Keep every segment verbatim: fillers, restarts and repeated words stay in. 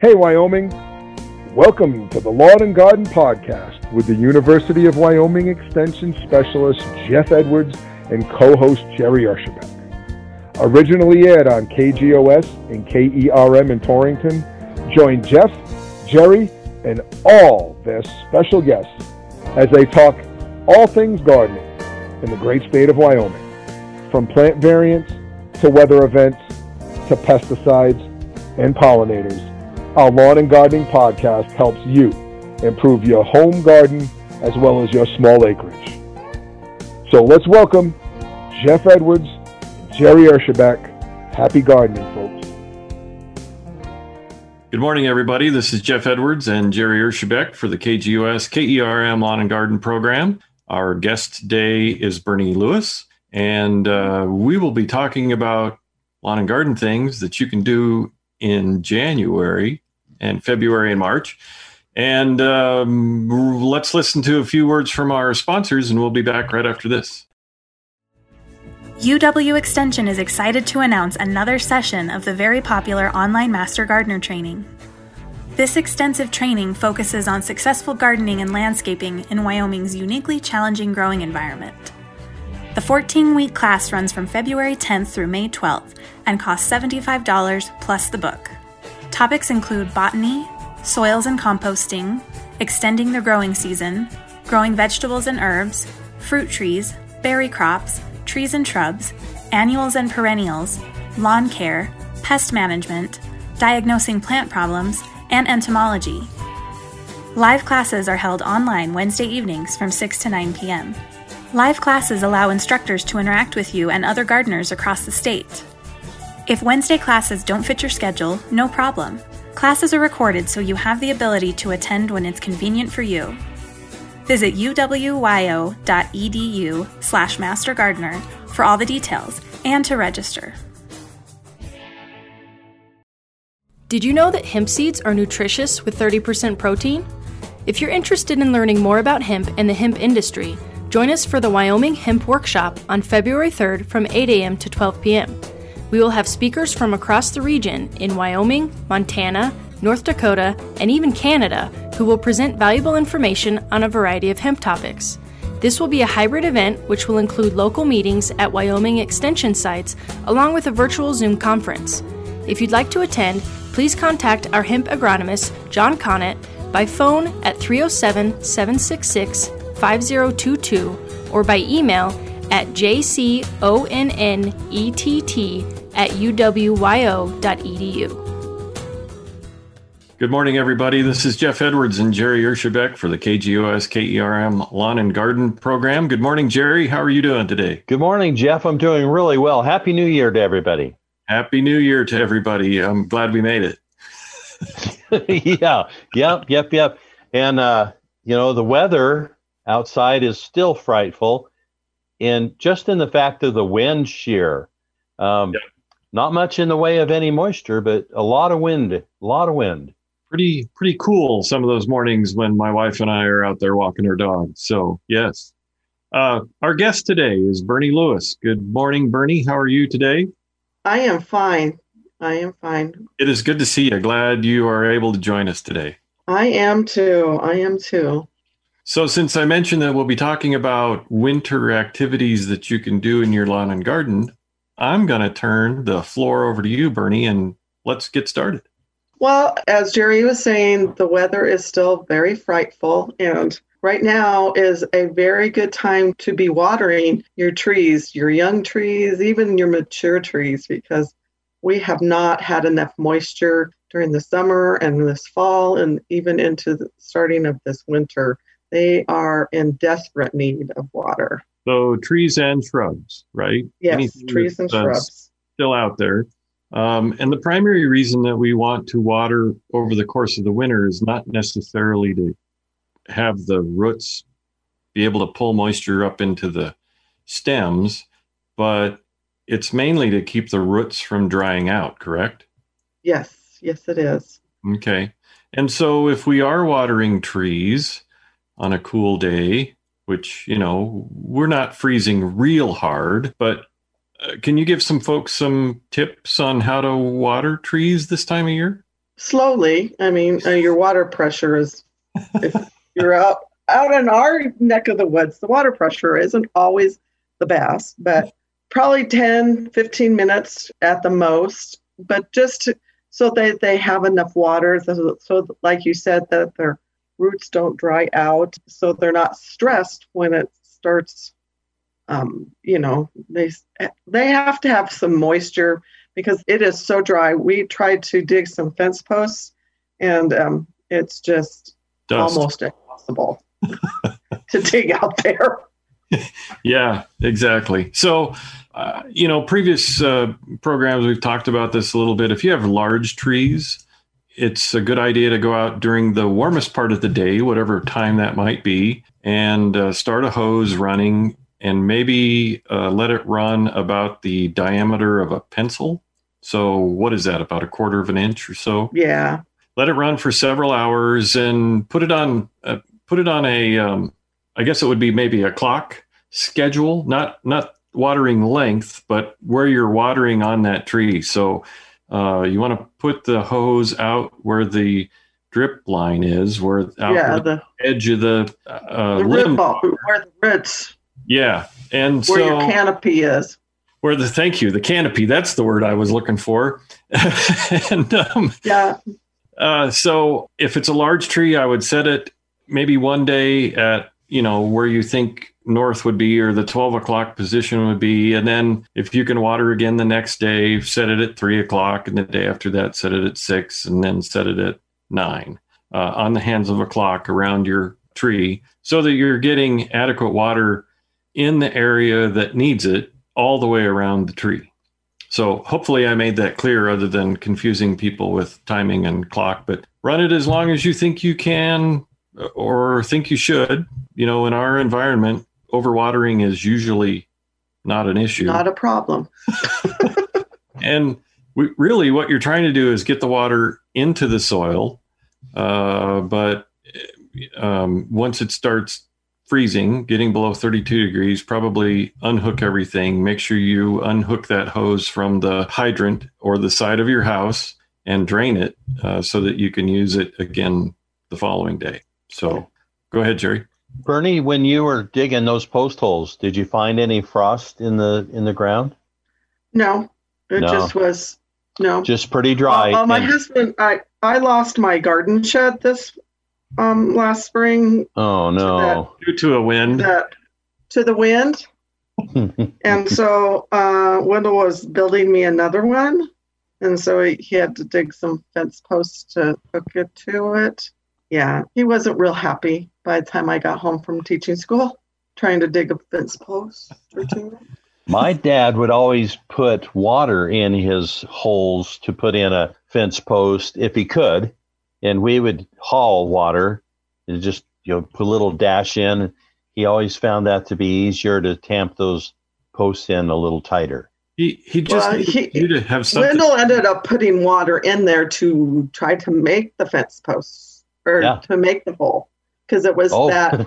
Hey Wyoming, welcome to the Lawn and Garden Podcast with the University of Wyoming Extension Specialist Jeff Edwards and co-host Jerry Erschabeck. Originally aired on K G O S and K E R M in Torrington, join Jeff, Jerry, and all their special guests as they talk all things gardening in the great state of Wyoming, from plant variants to weather events to pesticides and pollinators. Our Lawn and Gardening Podcast helps you improve your home garden as well as your small acreage. So let's welcome Jeff Edwards and Jerry Erschabeck. Happy gardening, folks. Good morning, everybody. This is Jeff Edwards and Jerry Erschabeck for the K G O S K E R M Lawn and Garden Program. Our guest today is Bernie Lewis, and uh, we will be talking about lawn and garden things that you can do in January and February and March. And um, let's listen to a few words from our sponsors, and we'll be back right after this. U W Extension is excited to announce another session of the very popular online Master Gardener Training. This extensive training focuses on successful gardening and landscaping in Wyoming's uniquely challenging growing environment. The fourteen-week class runs from February tenth through May twelfth and costs seventy-five dollars plus the book. Topics include botany, soils and composting, extending the growing season, growing vegetables and herbs, fruit trees, berry crops, trees and shrubs, annuals and perennials, lawn care, pest management, diagnosing plant problems, and entomology. Live classes are held online Wednesday evenings from six to nine p.m. Live classes allow instructors to interact with you and other gardeners across the state. If Wednesday classes don't fit your schedule, no problem. Classes are recorded so you have the ability to attend when it's convenient for you. Visit uwyo.edu slash master gardener for all the details and to register. Did you know that hemp seeds are nutritious with thirty percent protein? If you're interested in learning more about hemp and the hemp industry, join us for the Wyoming Hemp Workshop on February third from eight a.m. to twelve p.m. We will have speakers from across the region in Wyoming, Montana, North Dakota, and even Canada who will present valuable information on a variety of hemp topics. This will be a hybrid event which will include local meetings at Wyoming Extension sites along with a virtual Zoom conference. If you'd like to attend, please contact our hemp agronomist, John Connett, by phone at three oh seven, seven six six, five oh two two or by email at jconnett at uwyo.edu. Good morning, everybody. This is Jeff Edwards and Jerry Erschabeck for the K G O S K E R M Lawn and Garden Program. Good morning, Jerry. How are you doing today? Good morning, Jeff. I'm doing really well. Happy New Year to everybody. Happy New Year to everybody. I'm glad we made it. yeah. Yep, yep, yep. And, uh, you know, the weather outside is still frightful, and just in the fact of the wind shear, um, yeah. not much in the way of any moisture, but a lot of wind, a lot of wind. Pretty, pretty cool some of those mornings when my wife and I are out there walking her dog. So, yes. Uh, our guest today is Bernie Lewis. Good morning, Bernie. How are you today? I am fine. I am fine. It is good to see you. Glad you are able to join us today. I am too. I am too. So since I mentioned that we'll be talking about winter activities that you can do in your lawn and garden, I'm going to turn the floor over to you, Bernie, and let's get started. Well, as Jerry was saying, the weather is still very frightful, and right now is a very good time to be watering your trees, your young trees, even your mature trees, because we have not had enough moisture during the summer and this fall and even into the starting of this winter. They are in desperate need of water. So trees and shrubs, right? Yes, Anything trees and shrubs. Still out there. Um, and the primary reason that we want to water over the course of the winter is not necessarily to have the roots be able to pull moisture up into the stems, but it's mainly to keep the roots from drying out, correct? Yes, yes it is. Okay. And so if we are watering trees on a cool day, which, you know, we're not freezing real hard, but uh, can you give some folks some tips on how to water trees this time of year? slowly. I mean, uh, your water pressure is, if you're out, out in our neck of the woods, the water pressure isn't always the best, but probably ten, fifteen minutes at the most, but just to, so that they have enough water. So, so like you said, that their roots don't dry out. So they're not stressed when it starts, um, you know, they, they have to have some moisture because it is so dry. We tried to dig some fence posts and um, it's just dust. Almost impossible to dig out there. Yeah, exactly. So, uh, you know, previous uh, programs, we've talked about this a little bit. If you have large trees, it's a good idea to go out during the warmest part of the day, whatever time that might be, and uh, start a hose running and maybe uh, let it run about the diameter of a pencil. So what is that, about a quarter of an inch or so? Yeah. Let it run for several hours and put it on, uh, put it on a... Um, I guess it would be maybe a clock schedule, not not watering length, but where you're watering on that tree. So uh, you want to put the hose out where the drip line is, where out yeah, where the, the edge of the, uh, the limb, ball, where the roots. Yeah, and where so, your canopy is. Where the thank you, the canopy. That's the word I was looking for. and um, yeah. Uh, so if it's a large tree, I would set it maybe one day at, you know, where you think north would be or the twelve o'clock position would be. And then if you can water again the next day, set it at three o'clock and the day after that, set it at six and then set it at nine uh, on the hands of a clock around your tree so that you're getting adequate water in the area that needs it all the way around the tree. So hopefully I made that clear other than confusing people with timing and clock, but run it as long as you think you can or think you should. You know, in our environment, overwatering is usually not an issue. Not a problem. And we, really what you're trying to do is get the water into the soil. Uh, but um, once it starts freezing, getting below thirty-two degrees, probably unhook everything. Make sure you unhook that hose from the hydrant or the side of your house and drain it uh, so that you can use it again the following day. So go ahead, Jerry. Bernie, when you were digging those post holes, did you find any frost in the in the ground? No, it no. just was no, just pretty dry. Uh, uh, my and... husband, I, I lost my garden shed this um last spring. Oh no, to that, due to a wind. To, that, to the wind, and so uh, Wendell was building me another one, and so he, he had to dig some fence posts to hook it to it. Yeah, he wasn't real happy by the time I got home from teaching school, trying to dig a fence post or two. My dad would always put water in his holes to put in a fence post if he could, and we would haul water and just, you know, put a little dash in. He always found that to be easier to tamp those posts in a little tighter. He he just well, he, you to have something. Wendell ended up putting water in there to try to make the fence posts. Or yeah. to make the hole because it was oh. that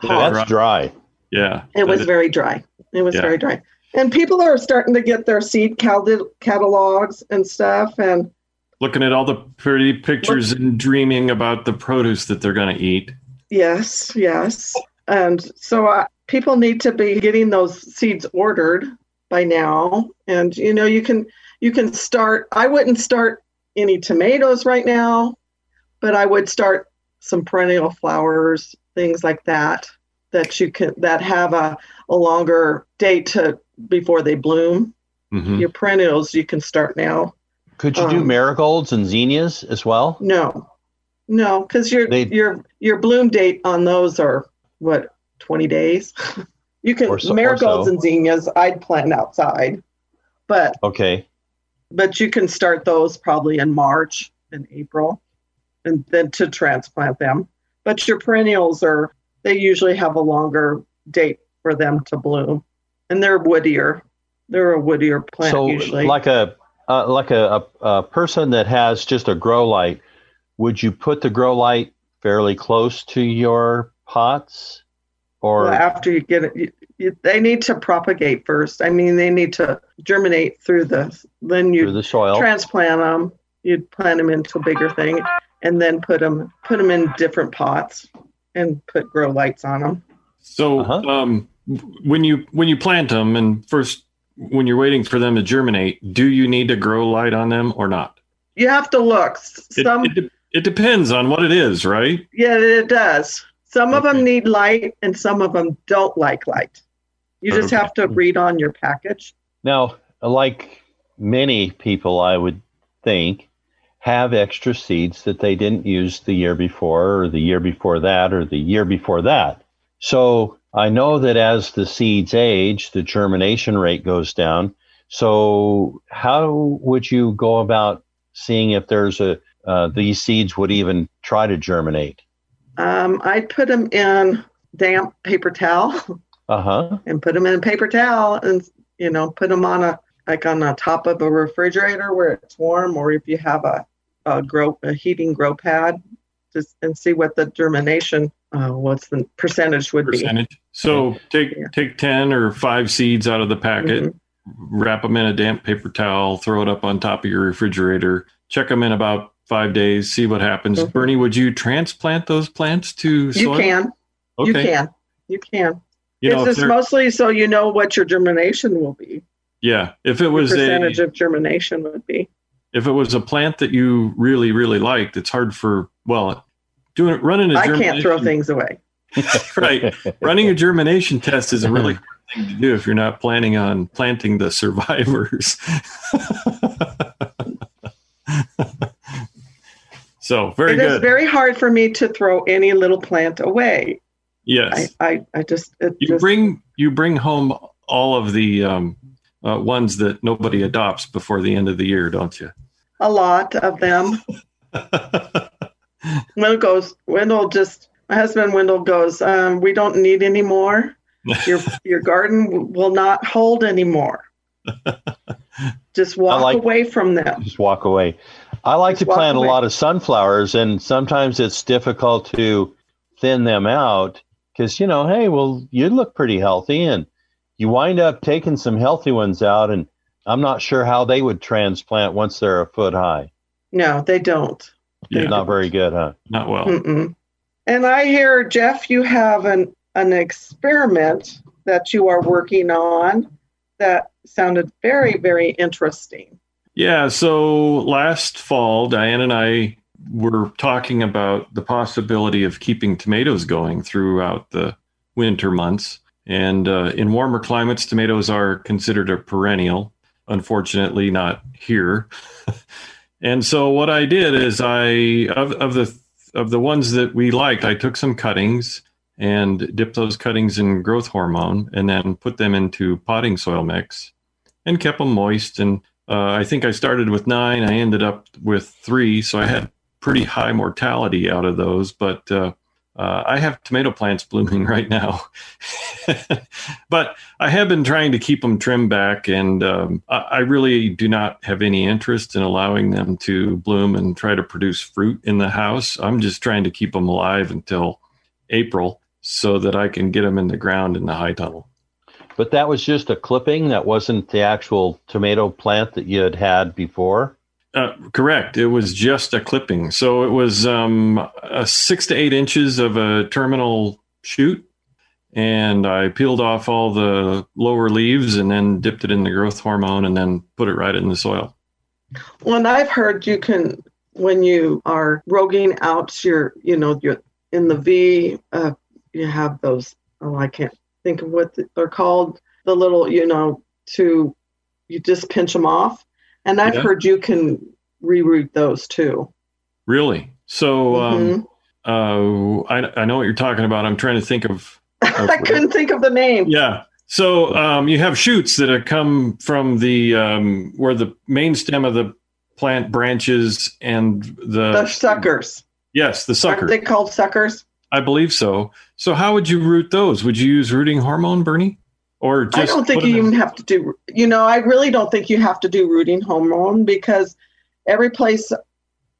hot. That's dry. Yeah. It was is. very dry. It was yeah. very dry. And people are starting to get their seed cal- catalogs and stuff and looking at all the pretty pictures look, and dreaming about the produce that they're going to eat. Yes. Yes. And so uh, people need to be getting those seeds ordered by now. And, you know, you can, you can start, I wouldn't start any tomatoes right now, but I would start some perennial flowers, things like that, that you can that have a, a longer date to before they bloom. Mm-hmm. Your perennials you can start now. Could you um, do marigolds and zinnias as well? No, no, because your They'd... your your bloom date on those are what, twenty days. You can so, marigolds so. and zinnias I'd plant outside, but okay, but you can start those probably in March and April. And then to transplant them. But your perennials are, they usually have a longer date for them to bloom. And they're woodier. They're a woodier plant so usually. So like, a, uh, like a, a, a person that has just a grow light, would you put the grow light fairly close to your pots? Or well, after you get it, you, you, they need to propagate first. I mean, they need to germinate through the, then you through the soil. Transplant them. you'd plant them into a bigger thing, and then put them put them in different pots and put grow lights on them. So uh-huh. um, when you when you plant them and first when you're waiting for them to germinate, do you need to grow light on them or not? You have to look. Some it, it, de- it depends on what it is, right? Yeah, it does. Some okay. of them need light, and some of them don't like light. You just okay. have to read on your package. Now, like many people, I would think, have extra seeds that they didn't use the year before or the year before that or the year before that. So I know that as the seeds age, the germination rate goes down. So how would you go about seeing if there's a uh, these seeds would even try to germinate? Um, I'd put them in damp paper towel. Uh-huh. And put them in a paper towel and, you know, put them on a, like on the top of a refrigerator where it's warm, or if you have a, a grow, a heating grow pad, just and see what the germination, uh, what's the percentage would percentage. be. So take, yeah. take ten or five seeds out of the packet, mm-hmm. wrap them in a damp paper towel, throw it up on top of your refrigerator, check them in about five days, see what happens. Mm-hmm. Bernie, would you transplant those plants to soil? You can. Okay. You can. You can. You know, it's just mostly so you know what your germination will be. Yeah. If it was a percentage of germination would be. If it was a plant that you really, really liked, it's hard for, well, doing it, running a germination. I can't throw things away. Right. Running a germination test is a really hard thing to do if you're not planning on planting the survivors. So very it good. It is very hard for me to throw any little plant away. Yes, I, I, I just it you just, bring you bring home all of the um, uh, ones that nobody adopts before the end of the year, don't you? A lot of them. Wendell goes. Wendell just. My husband Wendell goes. Um, we don't need any more. Your your garden will not hold any more. Just walk like, away from them. Just walk away. I like just to plant away. a lot of sunflowers, and sometimes it's difficult to thin them out. Because, you know, hey, well, you look pretty healthy, and you wind up taking some healthy ones out, and I'm not sure how they would transplant once they're a foot high. No, they don't. Yeah. They're not very good, huh? Not well. Mm-mm. And I hear, Jeff, you have an, an experiment that you are working on that sounded very, very interesting. Yeah, so last fall, Diane and I we're talking about the possibility of keeping tomatoes going throughout the winter months. And uh, in warmer climates, tomatoes are considered a perennial. Unfortunately, not here. And so what I did is I, of, of the of the ones that we liked, I took some cuttings and dipped those cuttings in growth hormone and then put them into potting soil mix and kept them moist. And uh, I think I started with nine. I ended up with three. So I had pretty high mortality out of those, but uh, uh, I have tomato plants blooming right now. But I have been trying to keep them trimmed back, and um, I, I really do not have any interest in allowing them to bloom and try to produce fruit in the house. I'm just trying to keep them alive until April so that I can get them in the ground in the high tunnel. But that was just a clipping? That wasn't the actual tomato plant that you had had before? Uh, correct. It was just a clipping. So it was um, a six to eight inches of a terminal shoot. And I peeled off all the lower leaves and then dipped it in the growth hormone and then put it right in the soil. Well, and I've heard you can, when you are roguing out your, you know, your in the V, uh, you have those, oh, I can't think of what they're called, the little, you know, to, you just pinch them off. And I've yeah. heard you can reroot those too. Really? So mm-hmm. um, uh, I, I know what you're talking about. I'm trying to think of. of I couldn't think of the name. Yeah. So um, you have shoots that come from the um, where the main stem of the plant branches and the, the suckers. Yes, the suckers. Aren't they called suckers? I believe so. So how would you root those? Would you use rooting hormone, Bernie? Or just I don't think you even have to do, you know, I really don't think you have to do rooting hormone, because every place,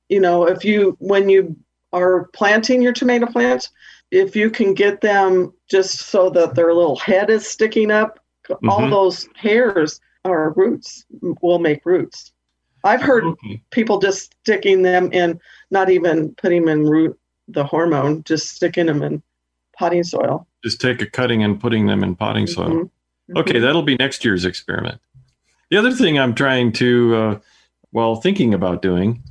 you know, if you, when you are planting your tomato plants, if you can get them just so that their little head is sticking up, mm-hmm. all those hairs or roots will make roots. I've heard okay. people just sticking them in, not even putting them in root, the hormone, just sticking them in potting soil. Just take a cutting and putting them in potting soil. Mm-hmm. Okay, that'll be next year's experiment. The other thing I'm trying to, uh, well, thinking about doing,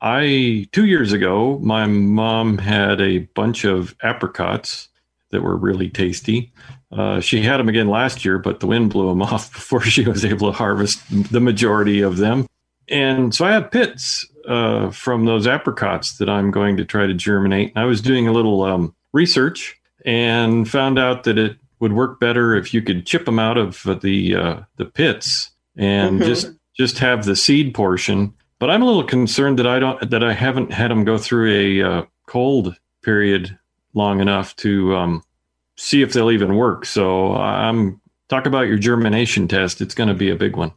I, two years ago, my mom had a bunch of apricots that were really tasty. Uh, she had them again last year, but the wind blew them off before she was able to harvest the majority of them. And so I have pits uh, from those apricots that I'm going to try to germinate. And I was doing a little um, research and found out that it would work better if you could chip them out of the uh, the pits and mm-hmm. just just have the seed portion. But I'm a little concerned that I don't that I haven't had them go through a uh, cold period long enough to um, see if they'll even work. So I'm talk about your germination test. It's going to be a big one.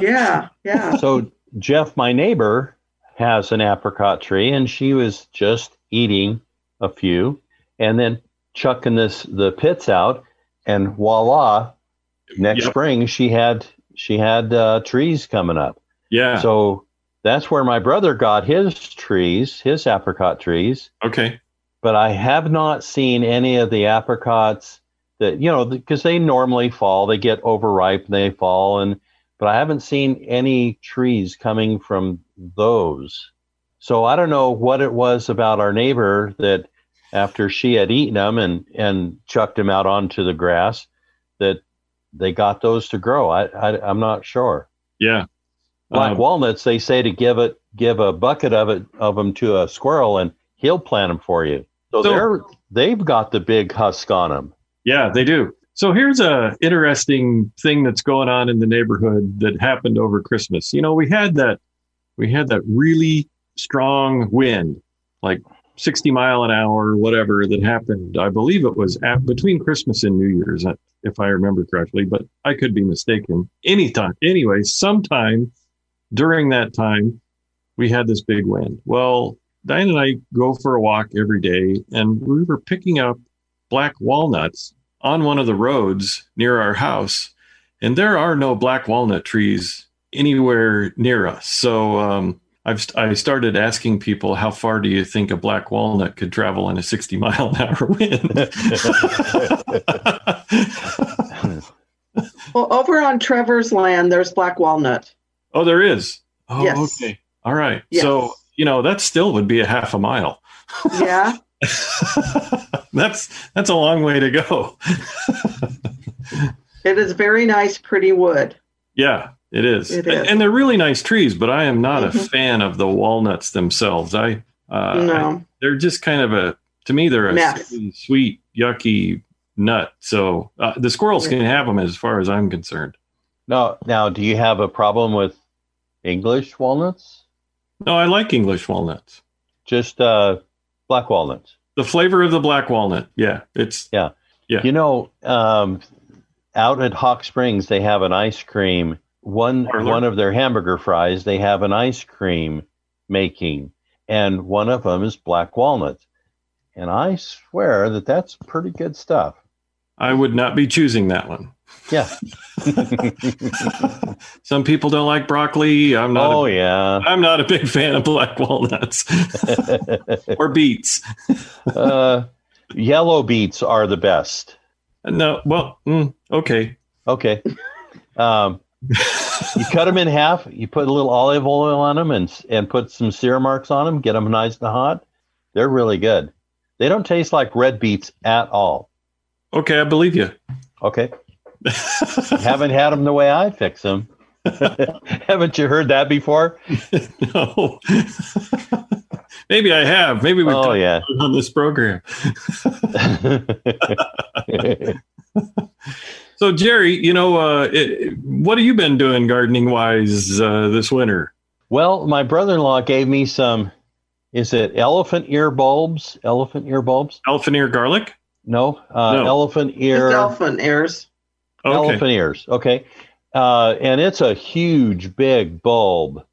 yeah, yeah. So Jeff, my neighbor, has an apricot tree, and she was just eating a few, and then chucking this the pits out, and voila! Next yep. spring, she had she had uh, trees coming up. Yeah. So that's where my brother got his trees, his apricot trees. Okay. But I have not seen any of the apricots that, you know, because they normally fall, they get overripe, and they fall. And, but I haven't seen any trees coming from those. So I don't know what it was about our neighbor that after she had eaten them and, and chucked them out onto the grass, that they got those to grow. I, I, I'm not sure. Yeah. Black um, walnuts, they say to give it, give a bucket of it of them to a squirrel, and he'll plant them for you. So, so they're they've got the big husk on them. Yeah, they do. So here's a interesting thing that's going on in the neighborhood that happened over Christmas. You know, we had that we had that really strong wind, like sixty mile an hour, whatever, that happened. I believe it was at, between Christmas and New Year's, if I remember correctly, but I could be mistaken. Anytime, anyway, sometime. During that time, we had this big wind. Well, Diane and I go for a walk every day, and we were picking up black walnuts on one of the roads near our house. And there are no black walnut trees anywhere near us. So um, I've, I started asking people, how far do you think a black walnut could travel in a sixty mile an hour wind? Well, over on Trevor's land, there's black walnut. Oh, there is. Oh, yes. Okay. All right. Yes. So, you know, that still would be a half a mile. Yeah. that's that's a long way to go. It is very nice, pretty wood. Yeah, it is. It is. And, and they're really nice trees, but I am not mm-hmm. a fan of the walnuts themselves. I, uh, no. I they're just kind of a, to me, they're a mess. Sweet, yucky nut. So uh, the squirrels yeah. can have them as far as I'm concerned. Now, now, do you have a problem with English walnuts? No, I like English walnuts. Just uh, black walnuts. The flavor of the black walnut. Yeah, it's yeah, yeah. You know, um, out at Hawk Springs, they have an ice cream. One Parler. one of their hamburger fries, they have an ice cream making, and one of them is black walnuts. And I swear that that's pretty good stuff. I would not be choosing that one. Yeah. Some people don't like broccoli. I'm not. Oh, a, yeah. I'm not a big fan of black walnuts or beets. uh, yellow beets are the best. No. Well, mm, okay. Okay. Um, you cut them in half. You put a little olive oil on them and and put some sear marks on them. Get them nice and hot. They're really good. They don't taste like red beets at all. Okay. I believe you. Okay. Haven't had them the way I fix them. Haven't you heard that before? No. Maybe I have. Maybe we've oh, talked yeah. about it on this program. So, Jerry, you know, uh, it, what have you been doing gardening-wise uh, this winter? Well, my brother-in-law gave me some, is it elephant ear bulbs? Elephant ear bulbs? Elephant ear garlic? No, uh, no. elephant ear. It's elephant ears. Okay. Elephant ears, okay, uh, and it's a huge, big bulb,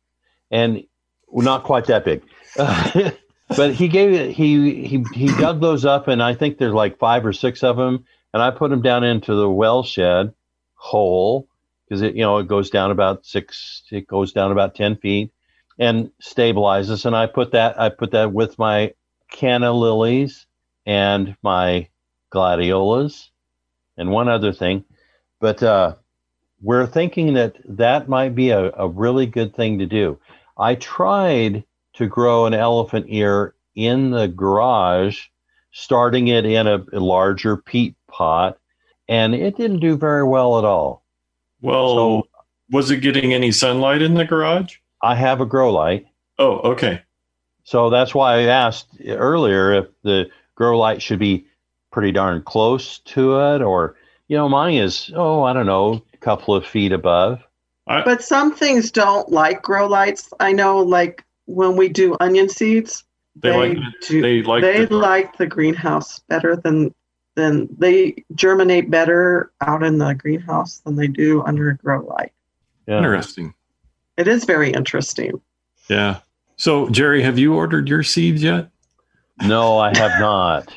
and well, not quite that big. Uh, but he gave it. He he he dug those up, and I think there's like five or six of them. And I put them down into the well shed hole, because it, you know, it goes down about six, it goes down about ten feet and stabilizes. And I put that, I put that with my canna lilies and my gladiolas and one other thing. But uh, we're thinking that that might be a, a really good thing to do. I tried to grow an elephant ear in the garage, starting it in a, a larger peat pot, and it didn't do very well at all. Well, so, was it getting any sunlight in the garage? I have a grow light. Oh, okay. So that's why I asked earlier if the grow light should be pretty darn close to it, or, you know, mine is, oh, I don't know, a couple of feet above. I, but some things don't like grow lights. I know, like when we do onion seeds, they, they like the, do, they, like, they the, like the greenhouse better than than they germinate better out in the greenhouse than they do under a grow light. Yeah. Interesting. It is very interesting. Yeah. So, Jerry, have you ordered your seeds yet? No, I have not.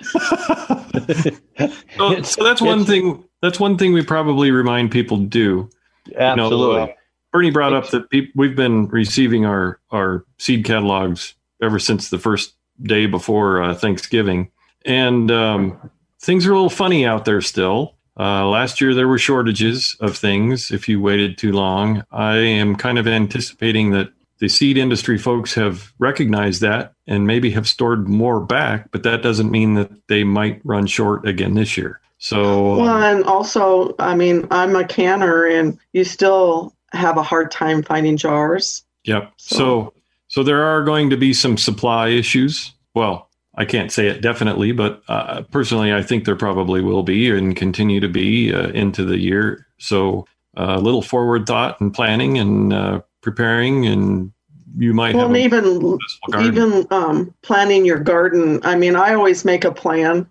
so, so that's one thing. That's one thing we probably remind people to do. Absolutely. You know, Bernie brought up that pe- we've been receiving our, our seed catalogs ever since the first day before uh, Thanksgiving. And um, things are a little funny out there still. Uh, last year, there were shortages of things if you waited too long. I am kind of anticipating that the seed industry folks have recognized that and maybe have stored more back, but that doesn't mean that they might run short again this year. So, well, and also, I mean, I'm a canner, and you still have a hard time finding jars. Yep. So, so, so there are going to be some supply issues. Well, I can't say it definitely, but uh, personally, I think there probably will be and continue to be uh, into the year. So, a uh, little forward thought and planning and uh, preparing, and you might well, have and even even um, planning your garden. I mean, I always make a plan.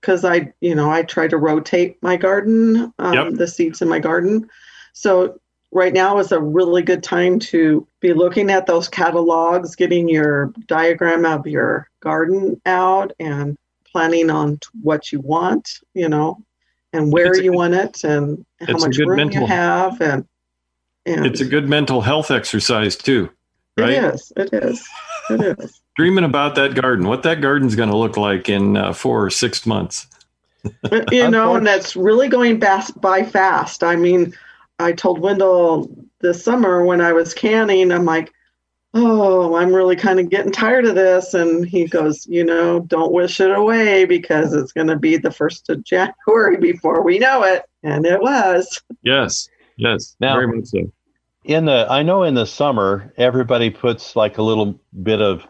Because I, you know, I try to rotate my garden, um, yep. the seeds in my garden. So right now is a really good time to be looking at those catalogs, getting your diagram of your garden out, and planning on what you want, you know, and where it's you good, want it, and how much room mental, you have, and, and it's a good mental health exercise too, right? It is. It is. It is. Dreaming about that garden, what that garden's going to look like in uh, four or six months. You know, and that's really going by fast. I mean, I told Wendell this summer when I was canning, I'm like, oh, I'm really kind of getting tired of this. And he goes, you know, don't wish it away because it's going to be the first of January before we know it. And it was. Yes, yes, now, very much so. In the, I know in the summer, everybody puts like a little bit of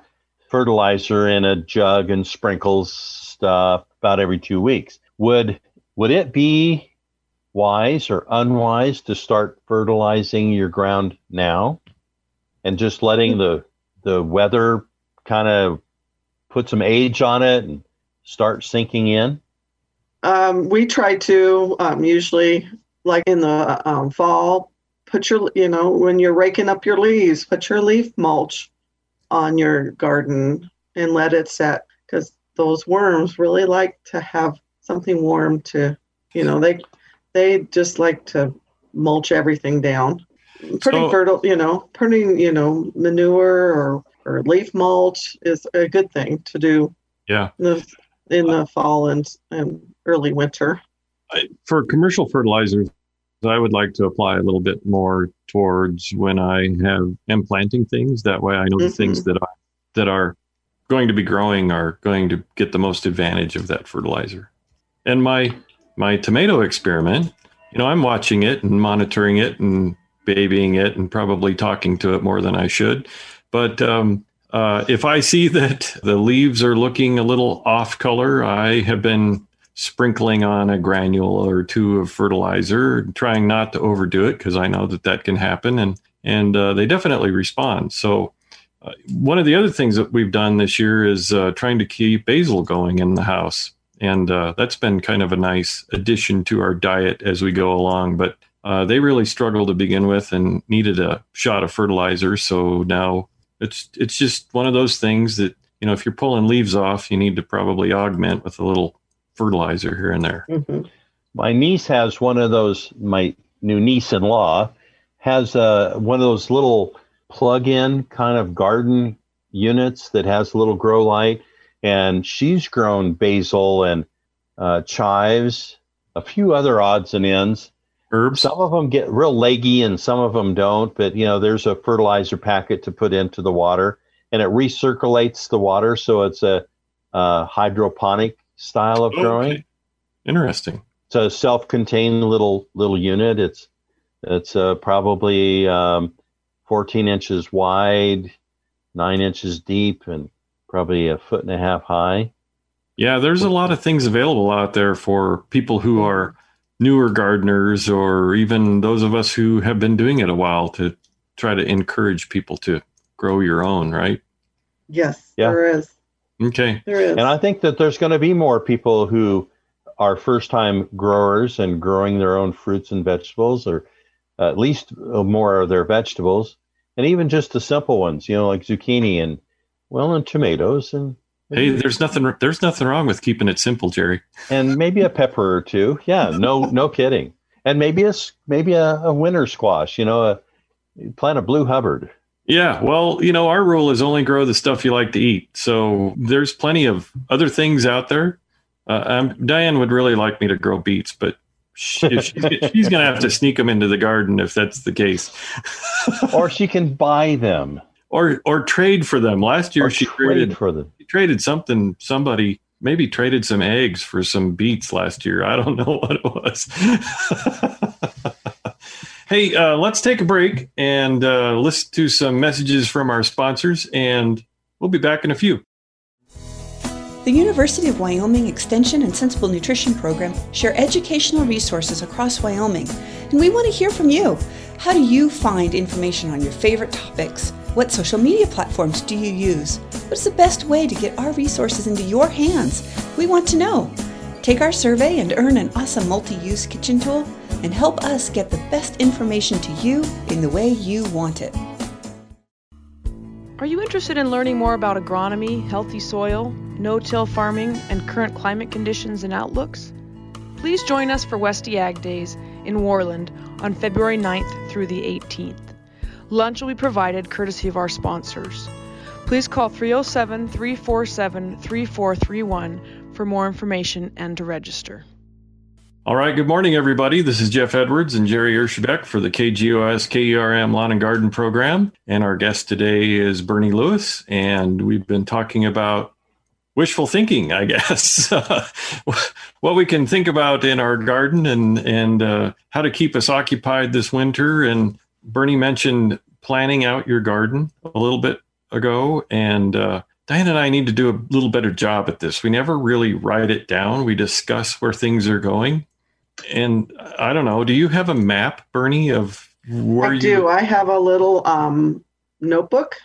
fertilizer in a jug and sprinkles stuff about every two weeks. Would would it be wise or unwise to start fertilizing your ground now and just letting the the weather kind of put some age on it and start sinking in? Um, we try to um, usually, like in the um, fall, put your, you know, when you're raking up your leaves, put your leaf mulch on your garden and let it set, because those worms really like to have something warm to, you know, they they just like to mulch everything down. Putting so, fertile, you know, putting, you know, manure or, or leaf mulch is a good thing to do. Yeah. In the, in the fall and, and early winter. I, for commercial fertilizers, I would like to apply a little bit more towards when I have am planting things. That way I know mm-hmm. the things that are, that are going to be growing are going to get the most advantage of that fertilizer. And my my tomato experiment, you know, I'm watching it and monitoring it and babying it and probably talking to it more than I should. But um, uh, if I see that the leaves are looking a little off color, I have been sprinkling on a granule or two of fertilizer, trying not to overdo it because I know that that can happen, and and uh, they definitely respond. So uh, one of the other things that we've done this year is uh, trying to keep basil going in the house, and uh, that's been kind of a nice addition to our diet as we go along. But uh, they really struggled to begin with and needed a shot of fertilizer. So now it's it's just one of those things that, you know, if you're pulling leaves off, you need to probably augment with a little fertilizer here and there. Mm-hmm. My niece has one of those, my new niece-in-law, has uh, one of those little plug-in kind of garden units that has a little grow light, and she's grown basil and uh, chives, a few other odds and ends. Herbs. Some of them get real leggy and some of them don't, but you know, there's a fertilizer packet to put into the water and it recirculates the water. So it's a, a hydroponic style of oh, growing. Okay. Interesting. It's a self-contained little, little unit. It's, it's uh, probably um, fourteen inches wide, nine inches deep, and probably a foot and a half high. Yeah. There's a lot of things available out there for people who are newer gardeners, or even those of us who have been doing it a while, to try to encourage people to grow your own, right? Yes, yeah. There is. Okay. There is. And I think that there's going to be more people who are first-time growers and growing their own fruits and vegetables, or at least more of their vegetables, and even just the simple ones, you know, like zucchini and, well, and tomatoes. And hey, there's nothing there's nothing wrong with keeping it simple, Jerry. And maybe a pepper or two. Yeah, no no kidding. And maybe a, maybe a, a winter squash, you know, a, plant a blue Hubbard. Yeah, well, you know, our rule is only grow the stuff you like to eat. So there's plenty of other things out there. Uh, um, Diane would really like me to grow beets, but she, she's, she's going to have to sneak them into the garden if that's the case. Or she can buy them. Or or trade for them. Last year, or she traded for them. She traded something. Somebody maybe traded some eggs for some beets last year. I don't know what it was. Hey, uh, let's take a break and uh, listen to some messages from our sponsors, and we'll be back in a few. The University of Wyoming Extension and Cent$ible Nutrition Program share educational resources across Wyoming, and we want to hear from you. How do you find information on your favorite topics? What social media platforms do you use? What's the best way to get our resources into your hands? We want to know. Take our survey and earn an awesome multi-use kitchen tool, and help us get the best information to you in the way you want it. Are you interested in learning more about agronomy, healthy soil, no-till farming, and current climate conditions and outlooks? Please join us for WESTI Ag Days in Warland on February ninth through the eighteenth. Lunch will be provided courtesy of our sponsors. Please call three oh seven, three four seven, three four three one for more information and to register. All right, good morning, everybody. This is Jeff Edwards and Jerry Erschabeck for the K G O S K E R M Lawn and Garden Program. And our guest today is Bernie Lewis, and we've been talking about wishful thinking, I guess, what we can think about in our garden and, and uh, how to keep us occupied this winter. And Bernie mentioned planning out your garden a little bit ago, and uh Diane and I need to do a little better job at this. We never really write it down. We discuss where things are going. And I don't know, do you have a map, Bernie, of where I you... do. I have a little um, notebook.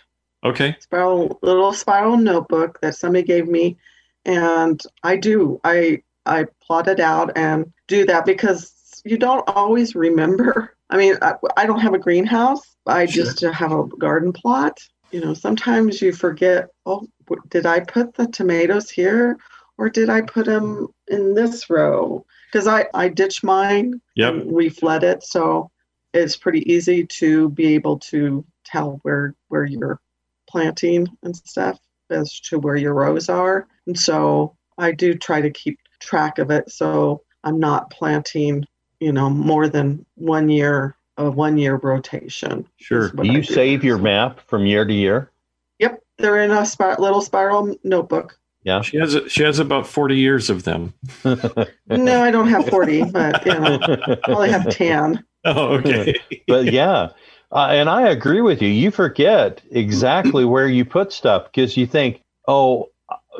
Okay. Spiral, little spiral notebook that somebody gave me. And I do. I, I plot it out and do that because you don't always remember. I mean, I, I don't have a greenhouse. I sure. just have a garden plot. You know, sometimes you forget, oh, did I put the tomatoes here or did I put them in this row? Because I, I ditch mine, yep. and we fled it. So it's pretty easy to be able to tell where, where you're planting and stuff as to where your rows are. And so I do try to keep track of it. So I'm not planting, you know, more than one year a one-year rotation. Sure. Do you do. save your map from year to year? Yep. They're in a spir- little spiral notebook. Yeah. She has a, she has about forty years of them. No, I don't have forty, but you know, I only have ten. Oh, okay. But yeah. Uh, and I agree with you. You forget exactly where you put stuff because you think, oh,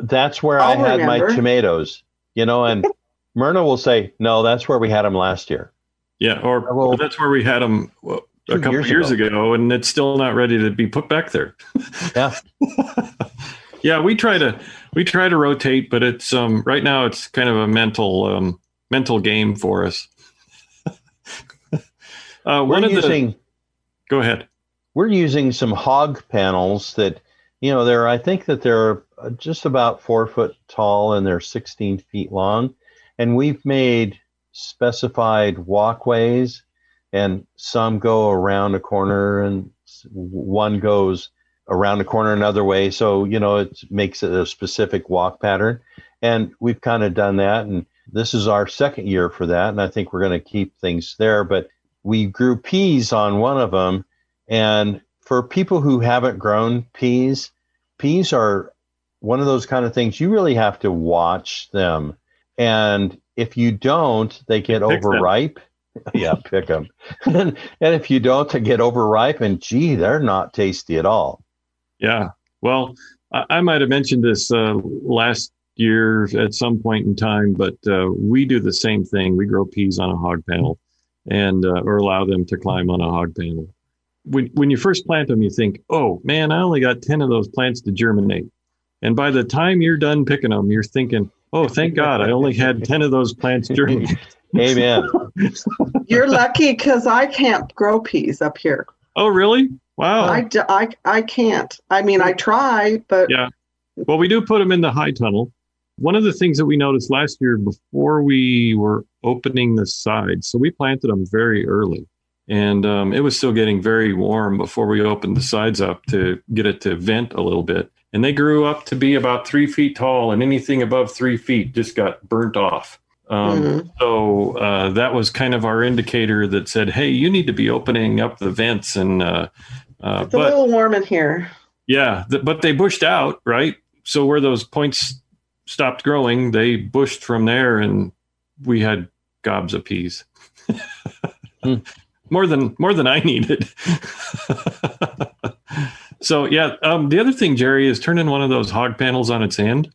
that's where I'll I had remember. my tomatoes, you know, and Myrna will say, no, that's where we had them last year. Yeah, or well, that's where we had them well, a couple years, years ago. ago, and it's still not ready to be put back there. Yeah, yeah, we try to we try to rotate, but it's um, right now it's kind of a mental um, mental game for us. uh, we're using. The, go ahead. We're using some hog panels that you know they're I think that they're just about four foot tall and they're sixteen feet long, and we've made specified walkways and some go around a corner and one goes around the corner another way. So, you know, it makes it a specific walk pattern. And we've kind of done that. And this is our second year for that. And I think we're going to keep things there. But we grew peas on one of them. And for people who haven't grown peas, peas are one of those kind of things you really have to watch them. And if you don't, they get pick overripe. Them. Yeah, pick them. and, and if you don't, they get overripe. And gee, they're not tasty at all. Yeah. Well, I, I might have mentioned this uh, last year at some point in time, but uh, we do the same thing. We grow peas on a hog panel, and uh, or allow them to climb on a hog panel. When when you first plant them, you think, oh, man, I only got ten of those plants to germinate. And by the time you're done picking them, you're thinking, oh, thank God, I only had ten of those plants germinate. Amen. You're lucky because I can't grow peas up here. Oh, really? Wow. I, I, I can't. I mean, I try, but... Yeah. Well, we do put them in the high tunnel. One of the things that we noticed last year before we were opening the sides, so we planted them very early, and um, it was still getting very warm before we opened the sides up to get it to vent a little bit. And they grew up to be about three feet tall, and anything above three feet just got burnt off. Um, mm-hmm. So uh, that was kind of our indicator that said, hey, you need to be opening up the vents. And uh, uh, It's but, a little warm in here. Yeah, th- but they bushed out, right? So where those points stopped growing, they bushed from there, and we had gobs of peas. mm. More than more than I needed. So, yeah, um, the other thing, Jerry, is turning one of those hog panels on its end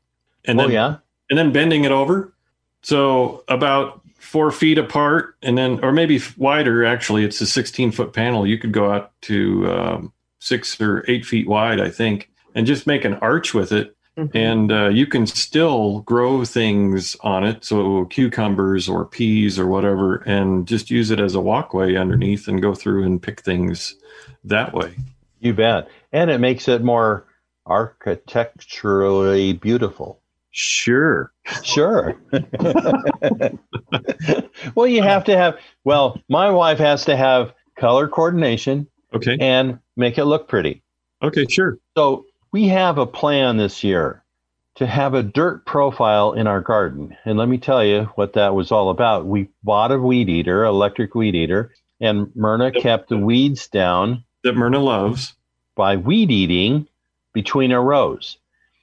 and then, oh, yeah. and then bending it over. So about four feet apart, and then, or maybe wider, actually, it's a sixteen-foot panel. You could go out to um, six or eight feet wide, I think, and just make an arch with it. Mm-hmm. And uh, you can still grow things on it, so cucumbers or peas or whatever, and just use it as a walkway underneath and go through and pick things that way. You bet. And it makes it more architecturally beautiful. Sure. Sure. Well, you have to have, well, my wife has to have color coordination. Okay. And make it look pretty. Okay, sure. So we have a plan this year to have a dirt profile in our garden. And let me tell you what that was all about. We bought a weed eater, electric weed eater, and Myrna yep. kept the weeds down. That Myrna loves by weed eating between our rows.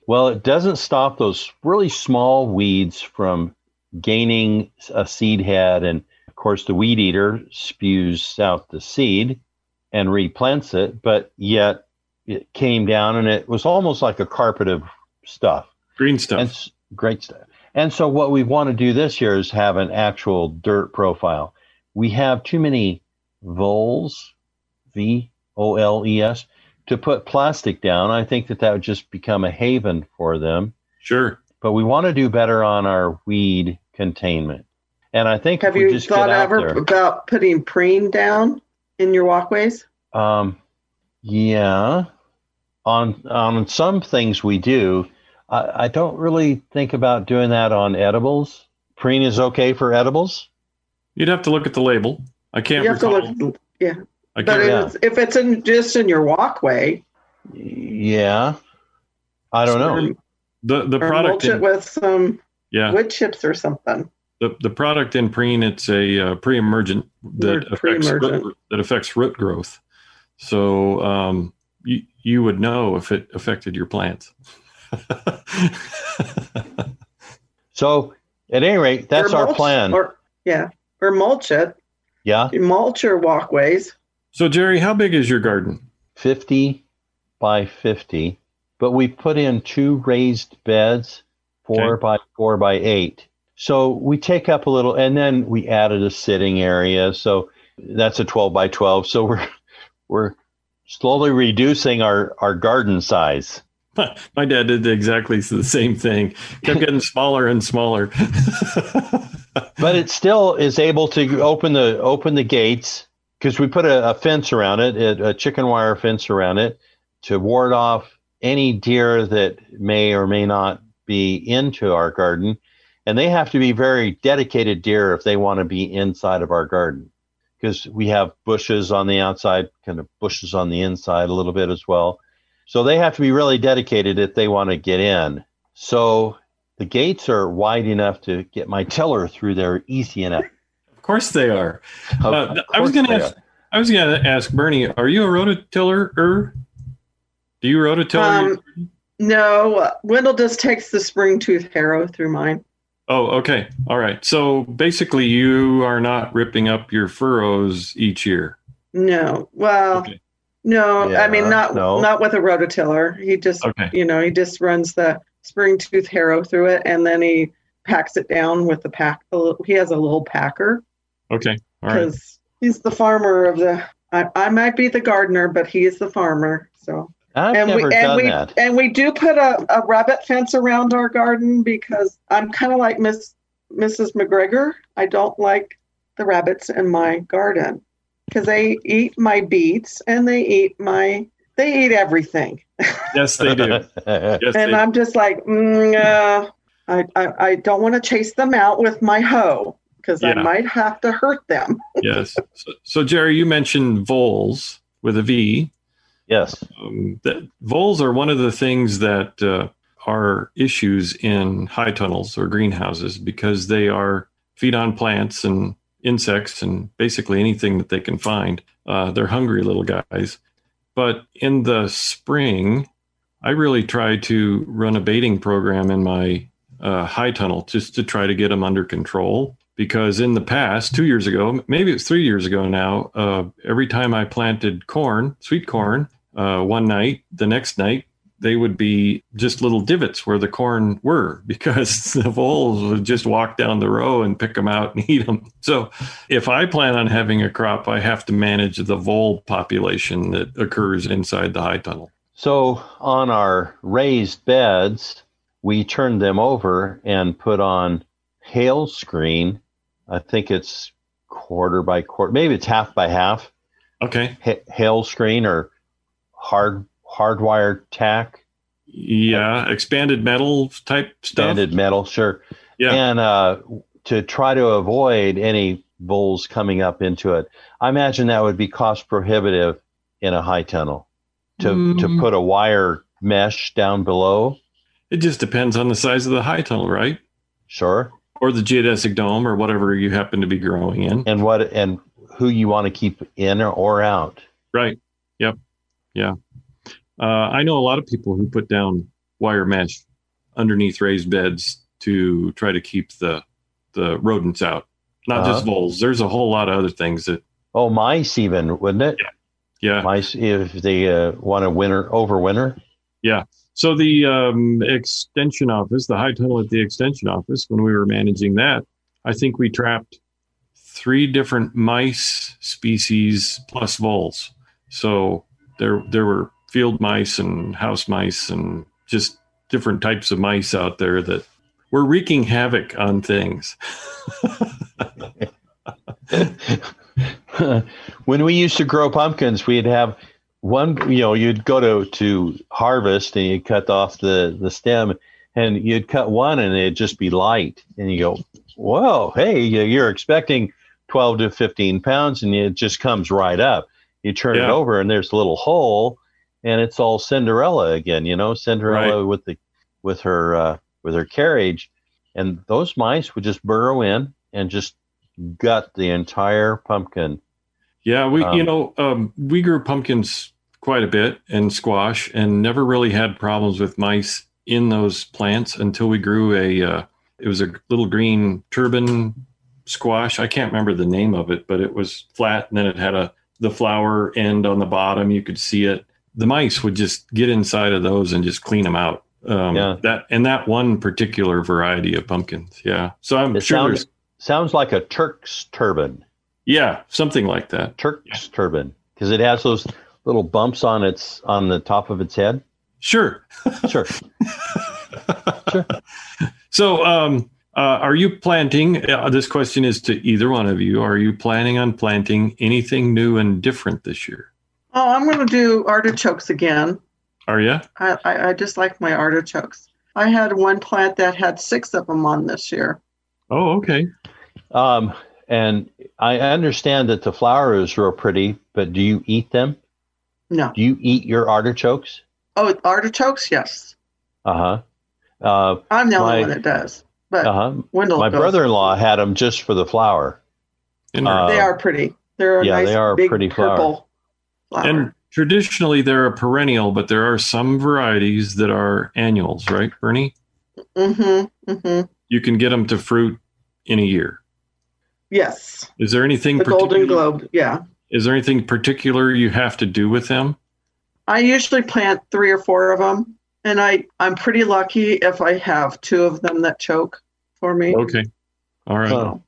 Well, it doesn't stop those really small weeds from gaining a seed head. And of course, the weed eater spews out the seed and replants it, but yet it came down and it was almost like a carpet of stuff. Green stuff. And great stuff. And so what we want to do this year is have an actual dirt profile. We have too many voles, V. O L E S, to put plastic down. I think that that would just become a haven for them. Sure. But we want to do better on our weed containment. And I think have if we you just thought ever there, about putting preen down in your walkways? Um, yeah. On on some things we do. I, I don't really think about doing that on edibles. Preen is okay for edibles? You'd have to look at the label. I can't you recall. Have to look, yeah. But yeah. it's, if it's in, just in your walkway, yeah, I don't know. The the or product mulch in, it with some yeah. wood chips or something. The the product in preen, it's a uh, pre-emergent that affects root, that affects root growth. So um, you you would know if it affected your plants. So at any rate, that's or our mulch, plan. Or, yeah, or mulch it. Yeah, you mulch your walkways. So, Jerry, how big is your garden? fifty by fifty, but we put in two raised beds, four okay. by four by eight. So we take up a little, and then we added a sitting area. So that's a twelve by twelve. So we're we're slowly reducing our, our garden size. My dad did exactly the same thing. Kept getting smaller and smaller. But it still is able to open the open the gates. Because we put a, a fence around it, a chicken wire fence around it, to ward off any deer that may or may not be into our garden. And they have to be very dedicated deer if they want to be inside of our garden. because we have bushes on the outside, kind of bushes on the inside a little bit as well. So they have to be really dedicated if they want to get in. So the gates are wide enough to get my tiller through there easy enough. Of course they are. Of, uh, of I was going to I was going to ask Bernie, are you a rototiller-er? Do you rototiller? Um, no, Wendell just takes the spring tooth harrow through mine. Oh, okay. All right. So basically you are not ripping up your furrows each year. No. Well, okay. no, yeah, I mean, not, no. not with a rototiller. He just, okay. you know, he just runs the spring tooth harrow through it, and then he packs it down with the pack. He has a little packer. Okay. All right. Because he's the farmer of the, I, I might be the gardener, but he is the farmer. So. I've and never we, done and we, that. And we do put a, a rabbit fence around our garden because I'm kind of like Miss Missus McGregor. I don't like the rabbits in my garden because they eat my beets and they eat my, they eat everything. Yes, they do. Yes, and they I'm do. just like, mm, uh, I, I, I don't want to chase them out with my hoe because yeah. I might have to hurt them. Yes. So, so, Jerry, you mentioned voles with a V. Yes. Um, that, voles are one of the things that uh, are issues in high tunnels or greenhouses because they are feed on plants and insects and basically anything that they can find. Uh, they're hungry little guys. But in the spring, I really try to run a baiting program in my uh, high tunnel just to try to get them under control. Because in the past, two years ago, maybe it's three years ago now, uh, every time I planted corn, sweet corn, uh, one night, the next night, they would be just little divots where the corn were because the voles would just walk down the row and pick them out and eat them. So if I plan on having a crop, I have to manage the vole population that occurs inside the high tunnel. So on our raised beds, we turned them over and put on hail screen. I think it's quarter by quarter, maybe it's half by half. Okay. H- hail screen or hard hardwired tack. Yeah, expanded metal type stuff. Expanded metal, sure. Yeah. And uh, to try to avoid any voles coming up into it. I imagine that would be cost prohibitive in a high tunnel to mm. to put a wire mesh down below. It just depends on the size of the high tunnel, right? Sure. Or the geodesic dome or whatever you happen to be growing in. And what and who you want to keep in or out. Right. Yep. Yeah. Uh, I know a lot of people who put down wire mesh underneath raised beds to try to keep the, the rodents out. Not uh-huh. just voles. There's a whole lot of other things that... Oh, mice even, wouldn't it? Yeah. yeah. Mice, if they uh, want to winter, overwinter. Yeah. So the um, extension office, the high tunnel at the extension office, when we were managing that, I think we trapped three different mice species plus voles. So there there were field mice and house mice and just different types of mice out there that were wreaking havoc on things. When we used to grow pumpkins, we'd have... One, you know, you'd go to, to harvest and you cut off the, the stem and you'd cut one and it'd just be light. And you go, whoa, hey, you're expecting twelve to fifteen pounds and it just comes right up. You turn yeah. it over and there's a little hole and it's all Cinderella again, you know, Cinderella right. with the with her uh, with her carriage. And those mice would just burrow in and just gut the entire pumpkin. Yeah, we um, you know um, we grew pumpkins quite a bit and squash, and never really had problems with mice in those plants until we grew a uh, it was a little green turban squash. I can't remember the name of it, but it was flat, and then it had a the flower end on the bottom. You could see it. The mice would just get inside of those and just clean them out. Um, yeah. That and that one particular variety of pumpkins. Yeah, so I'm it sure sounds, sounds like a Turk's turban. Yeah, something like that. Turk's yeah. turban, because it has those little bumps on its on the top of its head. Sure, sure, sure. So, um, uh, are you planting? Uh, this question is to either one of you. Are you planning on planting anything new and different this year? Oh, I'm going to do artichokes again. Are you? I, I I just like my artichokes. I had one plant that had six of them on this year. Oh, okay. Um. And I understand that the flowers are pretty, but do you eat them? No. Do you eat your artichokes? Oh, artichokes, yes. Uh-huh. Uh, I'm the only my, one that does. But uh-huh. Wendell my goes. brother-in-law had them just for the flower. Uh, they are pretty. They're a yeah, nice they are big pretty purple flower. flower. And traditionally, they're a perennial, but there are some varieties that are annuals, right, Bernie? Mm-hmm. Mm-hmm. You can get them to fruit in a year. Yes. Is there anything the Golden Globe? Yeah. Is there anything particular you have to do with them? I usually plant three or four of them, and I I'm pretty lucky if I have two of them that choke for me. Okay. All right. So,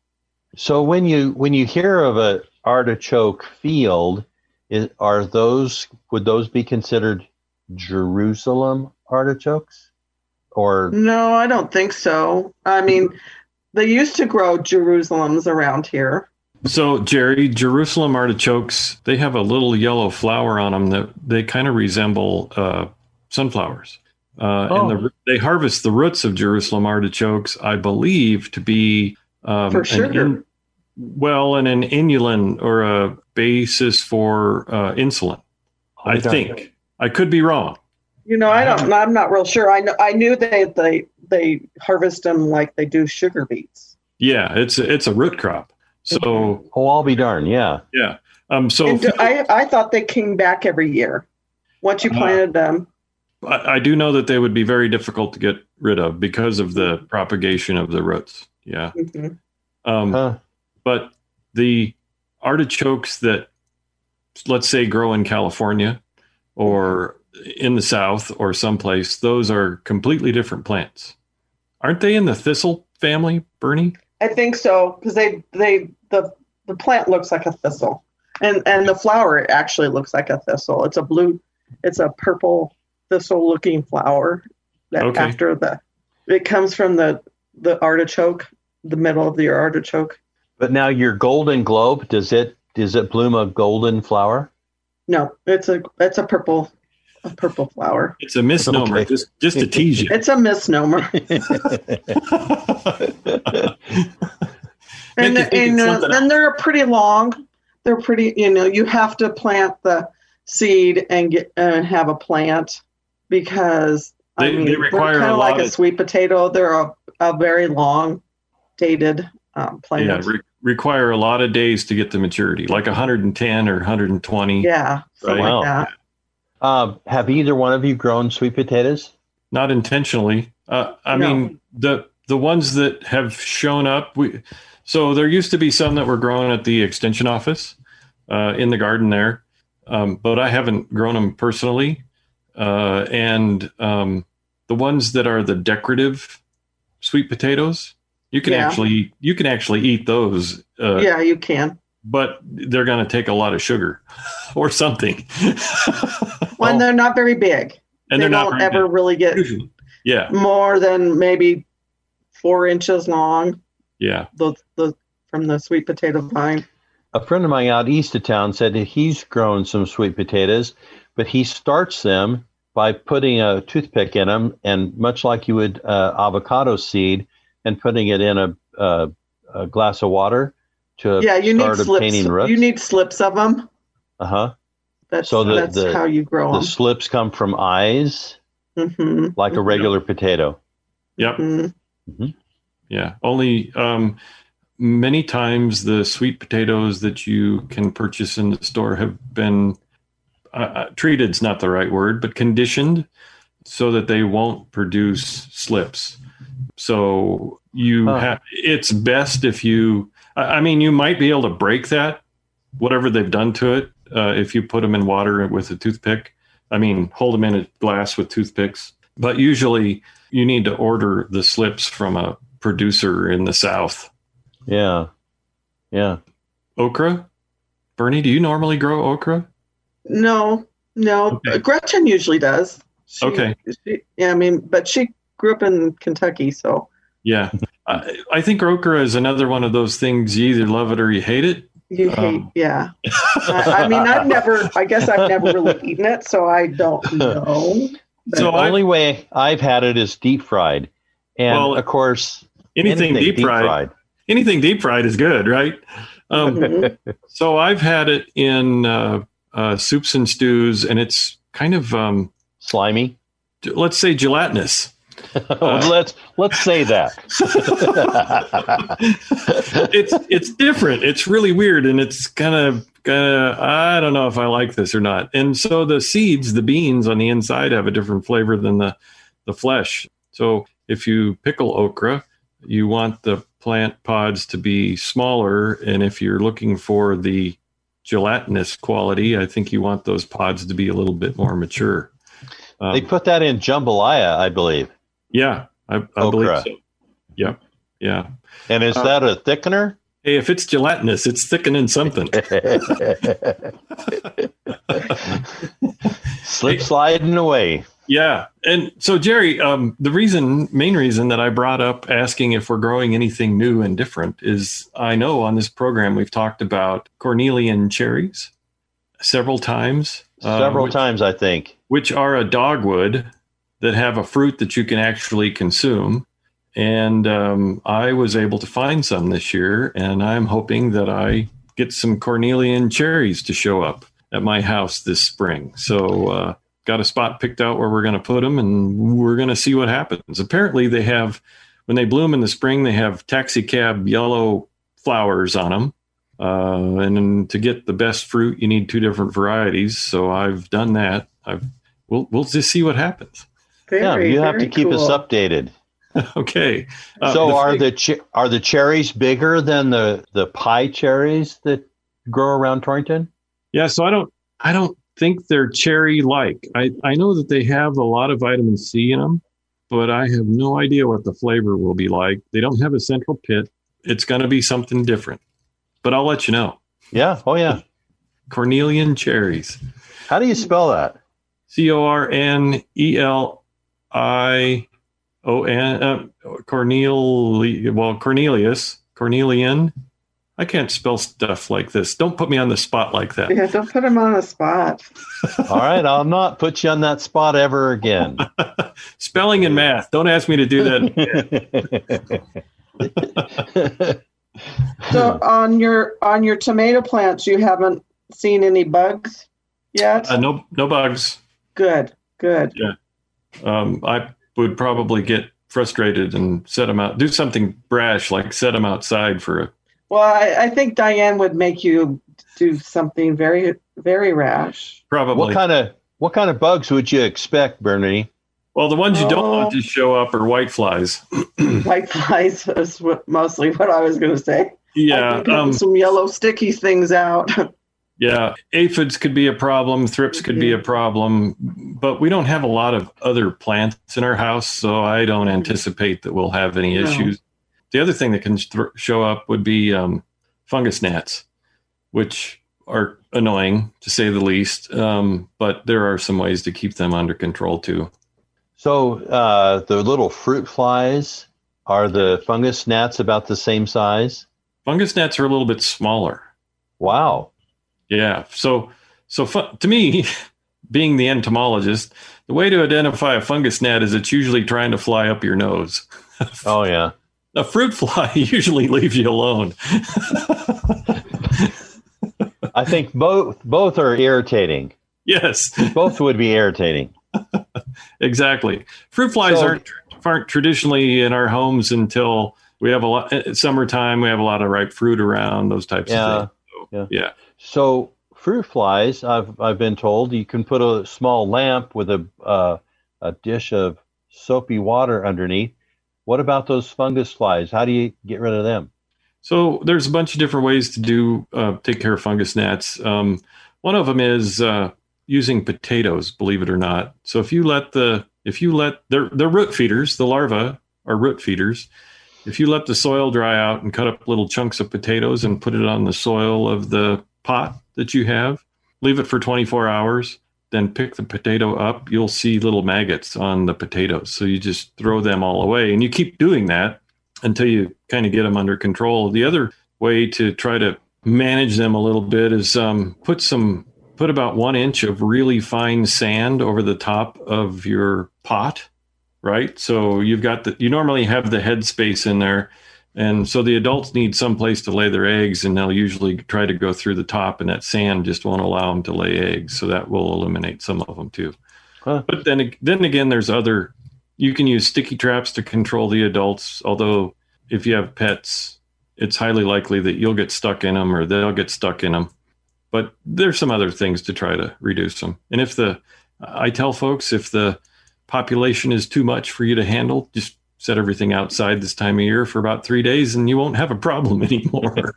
so when you when you hear of an artichoke field, is, are those would those be considered Jerusalem artichokes? Or no, I don't think so. I mean, they used to grow Jerusalems around here. So, Jerry, Jerusalem artichokes, they have a little yellow flower on them that they kind of resemble uh, sunflowers. Uh, oh. And the, they harvest the roots of Jerusalem artichokes, I believe, to be um, for sugar. An in, well, and an inulin or a basis for uh, insulin, oh, I think. It. I could be wrong. You know, I don't. I'm not real sure. I know. I knew they they they harvest them like they do sugar beets. Yeah, it's it's a root crop. So oh, I'll be darned. Yeah, yeah. Um. So do, I I thought they came back every year once you planted uh, them. I, I do know that they would be very difficult to get rid of because of the propagation of the roots. Yeah. Mm-hmm. Um. Huh. But the artichokes that, let's say, grow in California, or in the South or someplace, those are completely different plants. Aren't they in the thistle family, Bernie? I think so, because they they the the plant looks like a thistle, and and the flower actually looks like a thistle. It's a blue, it's a purple thistle looking flower. That okay. After the, it comes from the the artichoke, the middle of the artichoke. But now your Golden Globe, does it does it bloom a golden flower? No, it's a it's a purple. A purple flower. It's a misnomer. Okay. Just, just to tease you. It's a misnomer. and the, and uh, then they're pretty long. They're pretty. You know, you have to plant the seed and get and uh, have a plant because they, I mean, they require kind of like a sweet potato. They're a, a very long dated um, plant. Yeah, re- require a lot of days to get the maturity, like one hundred ten or one hundred twenty. Yeah, something right? like that. Uh, have either one of you grown sweet potatoes? Not intentionally. Uh, I no. mean, the the ones that have shown up. We, so there used to be some that were grown at the extension office uh, in the garden there, um, but I haven't grown them personally. Uh, and um, the ones that are the decorative sweet potatoes, you can yeah. actually you can actually eat those. Uh, yeah, you can. But they're going to take a lot of sugar or something. Well, and they're not very big. And they they're not don't ever big. really get yeah. more than maybe four inches long. Yeah. The, the, from the sweet potato vine. A friend of mine out east of town said that he's grown some sweet potatoes, but he starts them by putting a toothpick in them, and much like you would uh, avocado seed, and putting it in a, a, a glass of water. To yeah, you need slips. You need slips of them. Uh huh. That's so the, that's the, how you grow the them. The slips come from eyes, mm-hmm. like mm-hmm. a regular potato. Yep. Mm-hmm. Mm-hmm. Yeah. Only um, many times the sweet potatoes that you can purchase in the store have been uh, treated's not the right word, but conditioned so that they won't produce slips. So you huh. have. It's best if you. I mean, you might be able to break that, whatever they've done to it, uh, if you put them in water with a toothpick. I mean, hold them in a glass with toothpicks. But usually you need to order the slips from a producer in the South. Yeah. Yeah. Okra? Bernie, do you normally grow okra? No, no. Okay. Gretchen usually does. She, okay. She, yeah, I mean, but she grew up in Kentucky, so. Yeah. I, I think okra is another one of those things. You either love it or you hate it. You hate, um, yeah. I, I mean, I've never, I guess I've never really eaten it, so I don't know. But so the I, only way I've had it is deep fried. And well, of course, anything, anything deep fried anything deep fried is good, right? Um, so I've had it in uh, uh, soups and stews, and it's kind of um, slimy. Let's say gelatinous. Uh, let's let's say that. it's it's different. It's really weird, and it's kind of kind of I don't know if I like this or not. And so the seeds, the beans on the inside, have a different flavor than the the flesh. So if you pickle okra, you want the plant pods to be smaller, and if you're looking for the gelatinous quality, I think you want those pods to be a little bit more mature. Um, they put that in jambalaya, I believe. Yeah, I, I believe so. Yeah, yeah. And is uh, that a thickener? Hey, if it's gelatinous, it's thickening something. Slip sliding away. Yeah. And so, Jerry, um, the reason, main reason that I brought up asking if we're growing anything new and different is I know on this program we've talked about Cornelian cherries several times. Several uh, which, times, I think. Which are a dogwood that have a fruit that you can actually consume. And um, I was able to find some this year, and I'm hoping that I get some Cornelian cherries to show up at my house this spring. So, uh, got a spot picked out where we're going to put them, and we're going to see what happens. Apparently they have, when they bloom in the spring, they have taxicab yellow flowers on them. Uh, and to get the best fruit, you need two different varieties. So I've done that. I've, we'll, we'll just see what happens. Very, yeah, you have to keep cool. us updated. Okay. Uh, so the are fig- the che- are the cherries bigger than the, the pie cherries that grow around Torrington? Yeah. So I don't, I don't think they're cherry-like. I, I know that they have a lot of vitamin C in them, but I have no idea what the flavor will be like. They don't have a central pit. It's going to be something different, but I'll let you know. Yeah. Oh, yeah. Cornelian cherries. How do you spell that? C O R N E L I O N. Uh, Cornel. Well, Cornelius. Cornelian. I can't spell stuff like this. Don't put me on the spot like that. Yeah, don't put him on the spot. All right, I'll not put you on that spot ever again. Spelling and math. Don't ask me to do that. So on your on your tomato plants, you haven't seen any bugs yet? Uh, no, no bugs. Good, good. Yeah, um, I would probably get frustrated and set them out. Do something brash like set them outside for a. Well, I, I think Diane would make you do something very, very rash. Probably. What kind of what kind of bugs would you expect, Bernie? Well, the ones oh. you don't want to show up are white flies. White flies is mostly what I was going to say. Yeah, um, some yellow sticky things out. Yeah, aphids could be a problem. Thrips could mm-hmm. be a problem, but we don't have a lot of other plants in our house, so I don't anticipate that we'll have any no. issues. The other thing that can th- show up would be um, fungus gnats, which are annoying to say the least, um, but there are some ways to keep them under control too. So uh, the little fruit flies, are the fungus gnats about the same size? Fungus gnats are a little bit smaller. Wow. Yeah. So, so fun- to me, being the entomologist, the way to identify a fungus gnat is it's usually trying to fly up your nose. Oh, yeah. A fruit fly usually leaves you alone. I think both both are irritating. Yes. Both would be irritating. Exactly. Fruit flies so, aren't, aren't traditionally in our homes until we have a lot. It's summertime, we have a lot of ripe fruit around, those types yeah, of things. So, yeah. yeah. So fruit flies, I've I've been told, you can put a small lamp with a uh, a dish of soapy water underneath. What about those fungus flies? How do you get rid of them? So there's a bunch of different ways to do uh, take care of fungus gnats. Um, one of them is uh, using potatoes, believe it or not. So if you let the if you let they're they're root feeders, the larvae are root feeders. If you let the soil dry out and cut up little chunks of potatoes and put it on the soil of the pot that you have, leave it for twenty-four hours. Then pick the potato up, you'll see little maggots on the potatoes. So you just throw them all away, and you keep doing that until you kind of get them under control. The other way to try to manage them a little bit is um, put some, put about one inch of really fine sand over the top of your pot, right? So you've got the, you normally have the head space in there. And so the adults need some place to lay their eggs, and they'll usually try to go through the top, and that sand just won't allow them to lay eggs. So that will eliminate some of them too. Huh. But then, then again, there's other, you can use sticky traps to control the adults. Although if you have pets, it's highly likely that you'll get stuck in them or they'll get stuck in them. But there's some other things to try to reduce them. And if the, I tell folks, if the population is too much for you to handle, just set everything outside this time of year for about three days and you won't have a problem anymore.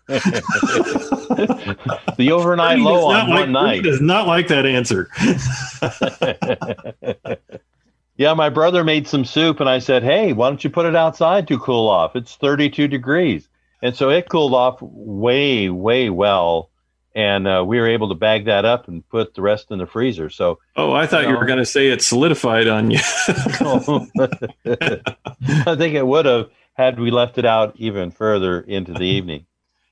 The overnight I mean, low on like, one night. Does not like that answer. Yeah, my brother made some soup and I said, hey, why don't you put it outside to cool off? It's thirty-two degrees. And so it cooled off way, way well. And uh, we were able to bag that up and put the rest in the freezer. So, oh, I thought you, know, you were going to say it solidified on you. I think it would have had we left it out even further into the evening.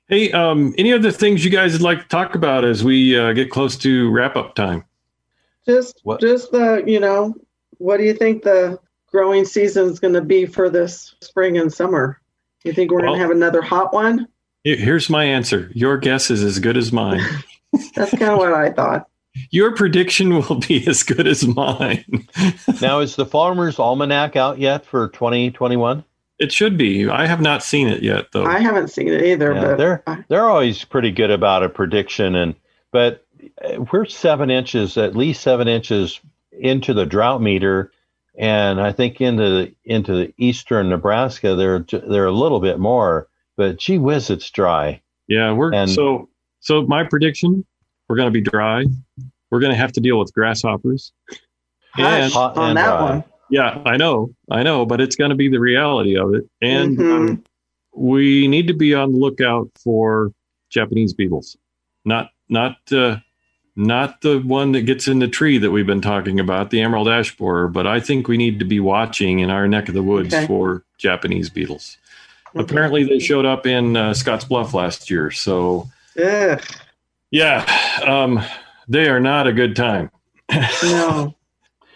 Hey, um, any other things you guys would like to talk about as we uh, get close to wrap-up time? Just, what? just the you know, what do you think the growing season is going to be for this spring and summer? You think we're well, going to have another hot one? Here's my answer. Your guess is as good as mine. That's kind of what I thought. Your prediction will be as good as mine. Now, is the Farmer's Almanac out yet for twenty twenty-one? It should be. I have not seen it yet, though. I haven't seen it either. Yeah, but they're I... they're always pretty good about a prediction, and but we're seven inches, at least seven inches into the drought meter, and I think into the, into the eastern Nebraska, they're they're a little bit more. But gee whiz, it's dry. Yeah, we're and, so. So my prediction: we're going to be dry. We're going to have to deal with grasshoppers. And, hot on and that dry. One. Yeah, I know, I know, but it's going to be the reality of it. And mm-hmm. um, we need to be on the lookout for Japanese beetles, not not uh, not the one that gets in the tree that we've been talking about, the emerald ash borer. But I think we need to be watching in our neck of the woods okay. for Japanese beetles. Apparently, they showed up in uh, Scottsbluff last year. So, Ugh. yeah, um, they are not a good time. No,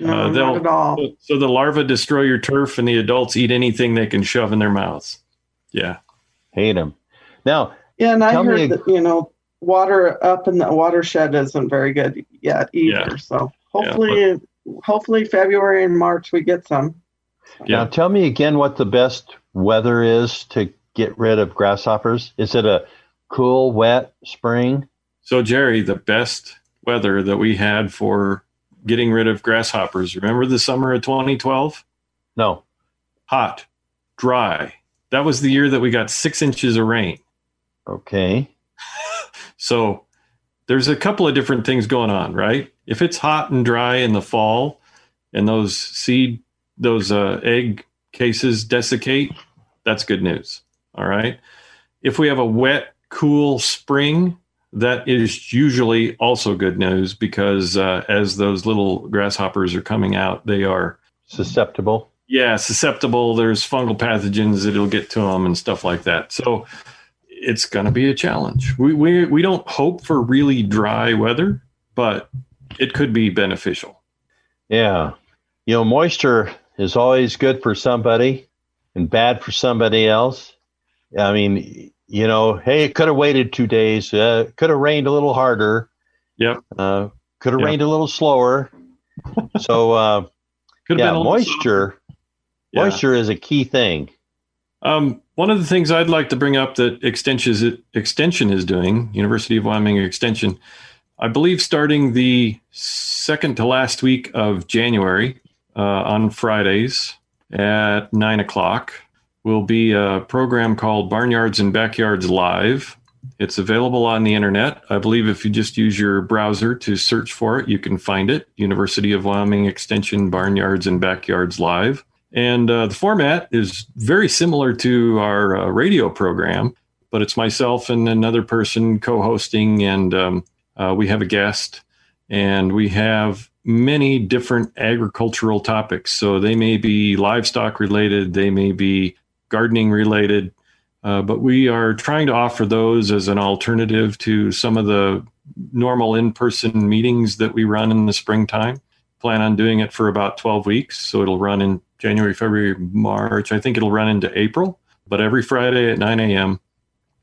no uh, not at all. So, so the larvae destroy your turf, and the adults eat anything they can shove in their mouths. Yeah. Hate them. Now, yeah, and I heard me, that, you know, water up in the watershed isn't very good yet either. Yeah. So hopefully, yeah, but, hopefully February and March we get some. So. Yeah. Now, tell me again what the best weather is to get rid of grasshoppers. Is it a cool, wet spring? So, Jerry, the best weather that we had for getting rid of grasshoppers, remember the summer of twenty twelve? No. Hot, dry. That was the year that we got six inches of rain. Okay. So there's a couple of different things going on, right? If it's hot and dry in the fall and those seed, those uh, egg cases desiccate, that's good news. All right. If we have a wet, cool spring, that is usually also good news because uh, as those little grasshoppers are coming out, they are susceptible. Yeah, susceptible. There's fungal pathogens that'll get to them and stuff like that. So it's going to be a challenge. We, we we don't hope for really dry weather, but it could be beneficial. Yeah. You know, moisture is always good for somebody and bad for somebody else. I mean, you know, hey, it could have waited two days. Uh, could have rained a little harder. Yep. Uh, could have yep. rained a little slower. So, uh, yeah, been moisture, yeah. moisture is a key thing. Um, one of the things I'd like to bring up that Extension Extension is doing, University of Wyoming Extension, I believe starting the second to last week of January, Uh, on Fridays at nine o'clock will be a program called Barnyards and Backyards Live. It's available on the internet. I believe if you just use your browser to search for it, you can find it. University of Wyoming Extension Barnyards and Backyards Live. And uh, the format is very similar to our uh, radio program, but it's myself and another person co-hosting, and um, uh, we have a guest, and we have many different agricultural topics. So they may be livestock related, they may be gardening related, uh, but we are trying to offer those as an alternative to some of the normal in-person meetings that we run in the springtime. Plan on doing it for about twelve weeks. So it'll run in January, February, March. I think it'll run into April. but every Friday at nine a.m.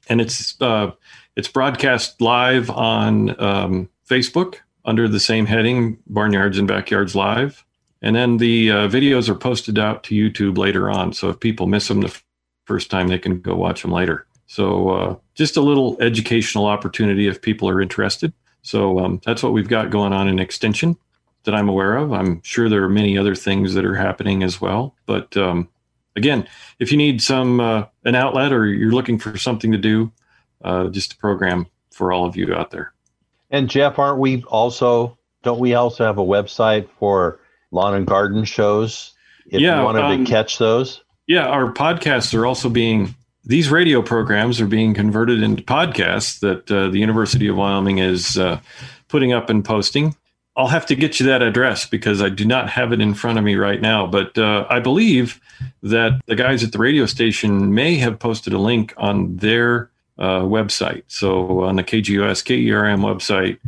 And it's uh, it's broadcast live on um, Facebook under the same heading, Barnyards and Backyards Live. And then the uh, videos are posted out to YouTube later on. So if people miss them the f- first time, they can go watch them later. So uh, just a little educational opportunity if people are interested. So um, that's what we've got going on in Extension that I'm aware of. I'm sure there are many other things that are happening as well. But um, again, if you need some uh, an outlet or you're looking for something to do, uh, just a program for all of you out there. And Jeff, aren't we also, don't we also have a website for lawn and garden shows if yeah, you wanted um, to catch those? Yeah, our podcasts are also being, these radio programs are being converted into podcasts that uh, the University of Wyoming is uh, putting up and posting. I'll have to get you that address because I do not have it in front of me right now. But uh, I believe that the guys at the radio station may have posted a link on their uh, website. So on the K G O S, K E R M website,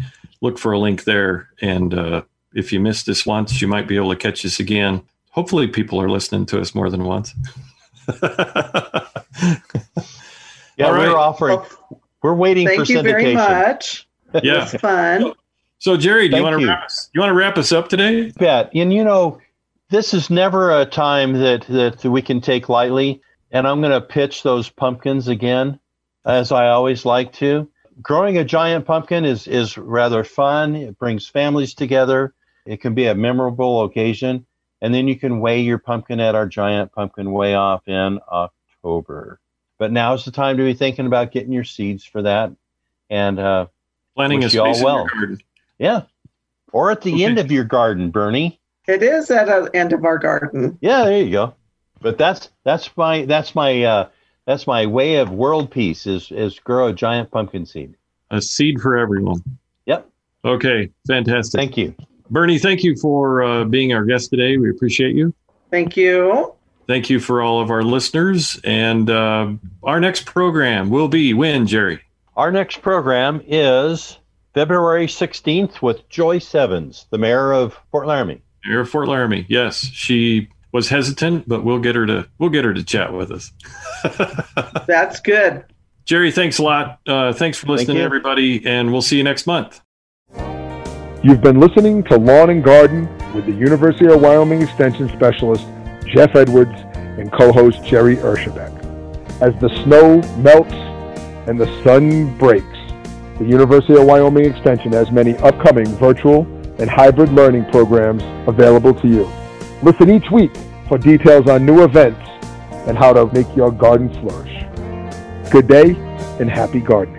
look for a link there. And uh, if you missed this once, you might be able to catch this again. Hopefully people are listening to us more than once. yeah, All right. We're offering. Well, we're waiting for syndication. Thank you very much. Yeah. It was fun. So, Jerry, do you want, to wrap us, you want to wrap us up today? Pat, and you know, this is never a time that, that we can take lightly. And I'm going to pitch those pumpkins again, as I always like to. Growing a giant pumpkin is, is rather fun. It brings families together. It can be a memorable occasion. And then you can weigh your pumpkin at our giant pumpkin weigh-off in October. But now's the time to be thinking about getting your seeds for that. And uh, planting a space in your garden. Yeah. Or at the okay. end of your garden, Bernie. It is at the end of our garden. Yeah, there you go. But that's that's my that's my uh, that's my way of world peace is is grow a giant pumpkin seed. A seed for everyone. Yep. Okay, fantastic. Thank you. Bernie, thank you for uh, being our guest today. We appreciate you. Thank you. Thank you for all of our listeners. And uh, our next program will be when, Jerry? Our next program is February sixteenth with Joyce Evans, the mayor of Fort Laramie. Mayor of Fort Laramie, yes. She was hesitant, but we'll get her to we'll get her to chat with us. That's good. Jerry, thanks a lot. Uh, thanks for listening, Thank everybody, and we'll see you next month. You've been listening to Lawn and Garden with the University of Wyoming Extension Specialist, Jeff Edwards, and co-host Jerry Erschabeck. As the snow melts and the sun breaks, the University of Wyoming Extension has many upcoming virtual and hybrid learning programs available to you. Listen each week for details on new events and how to make your garden flourish. Good day and happy gardening.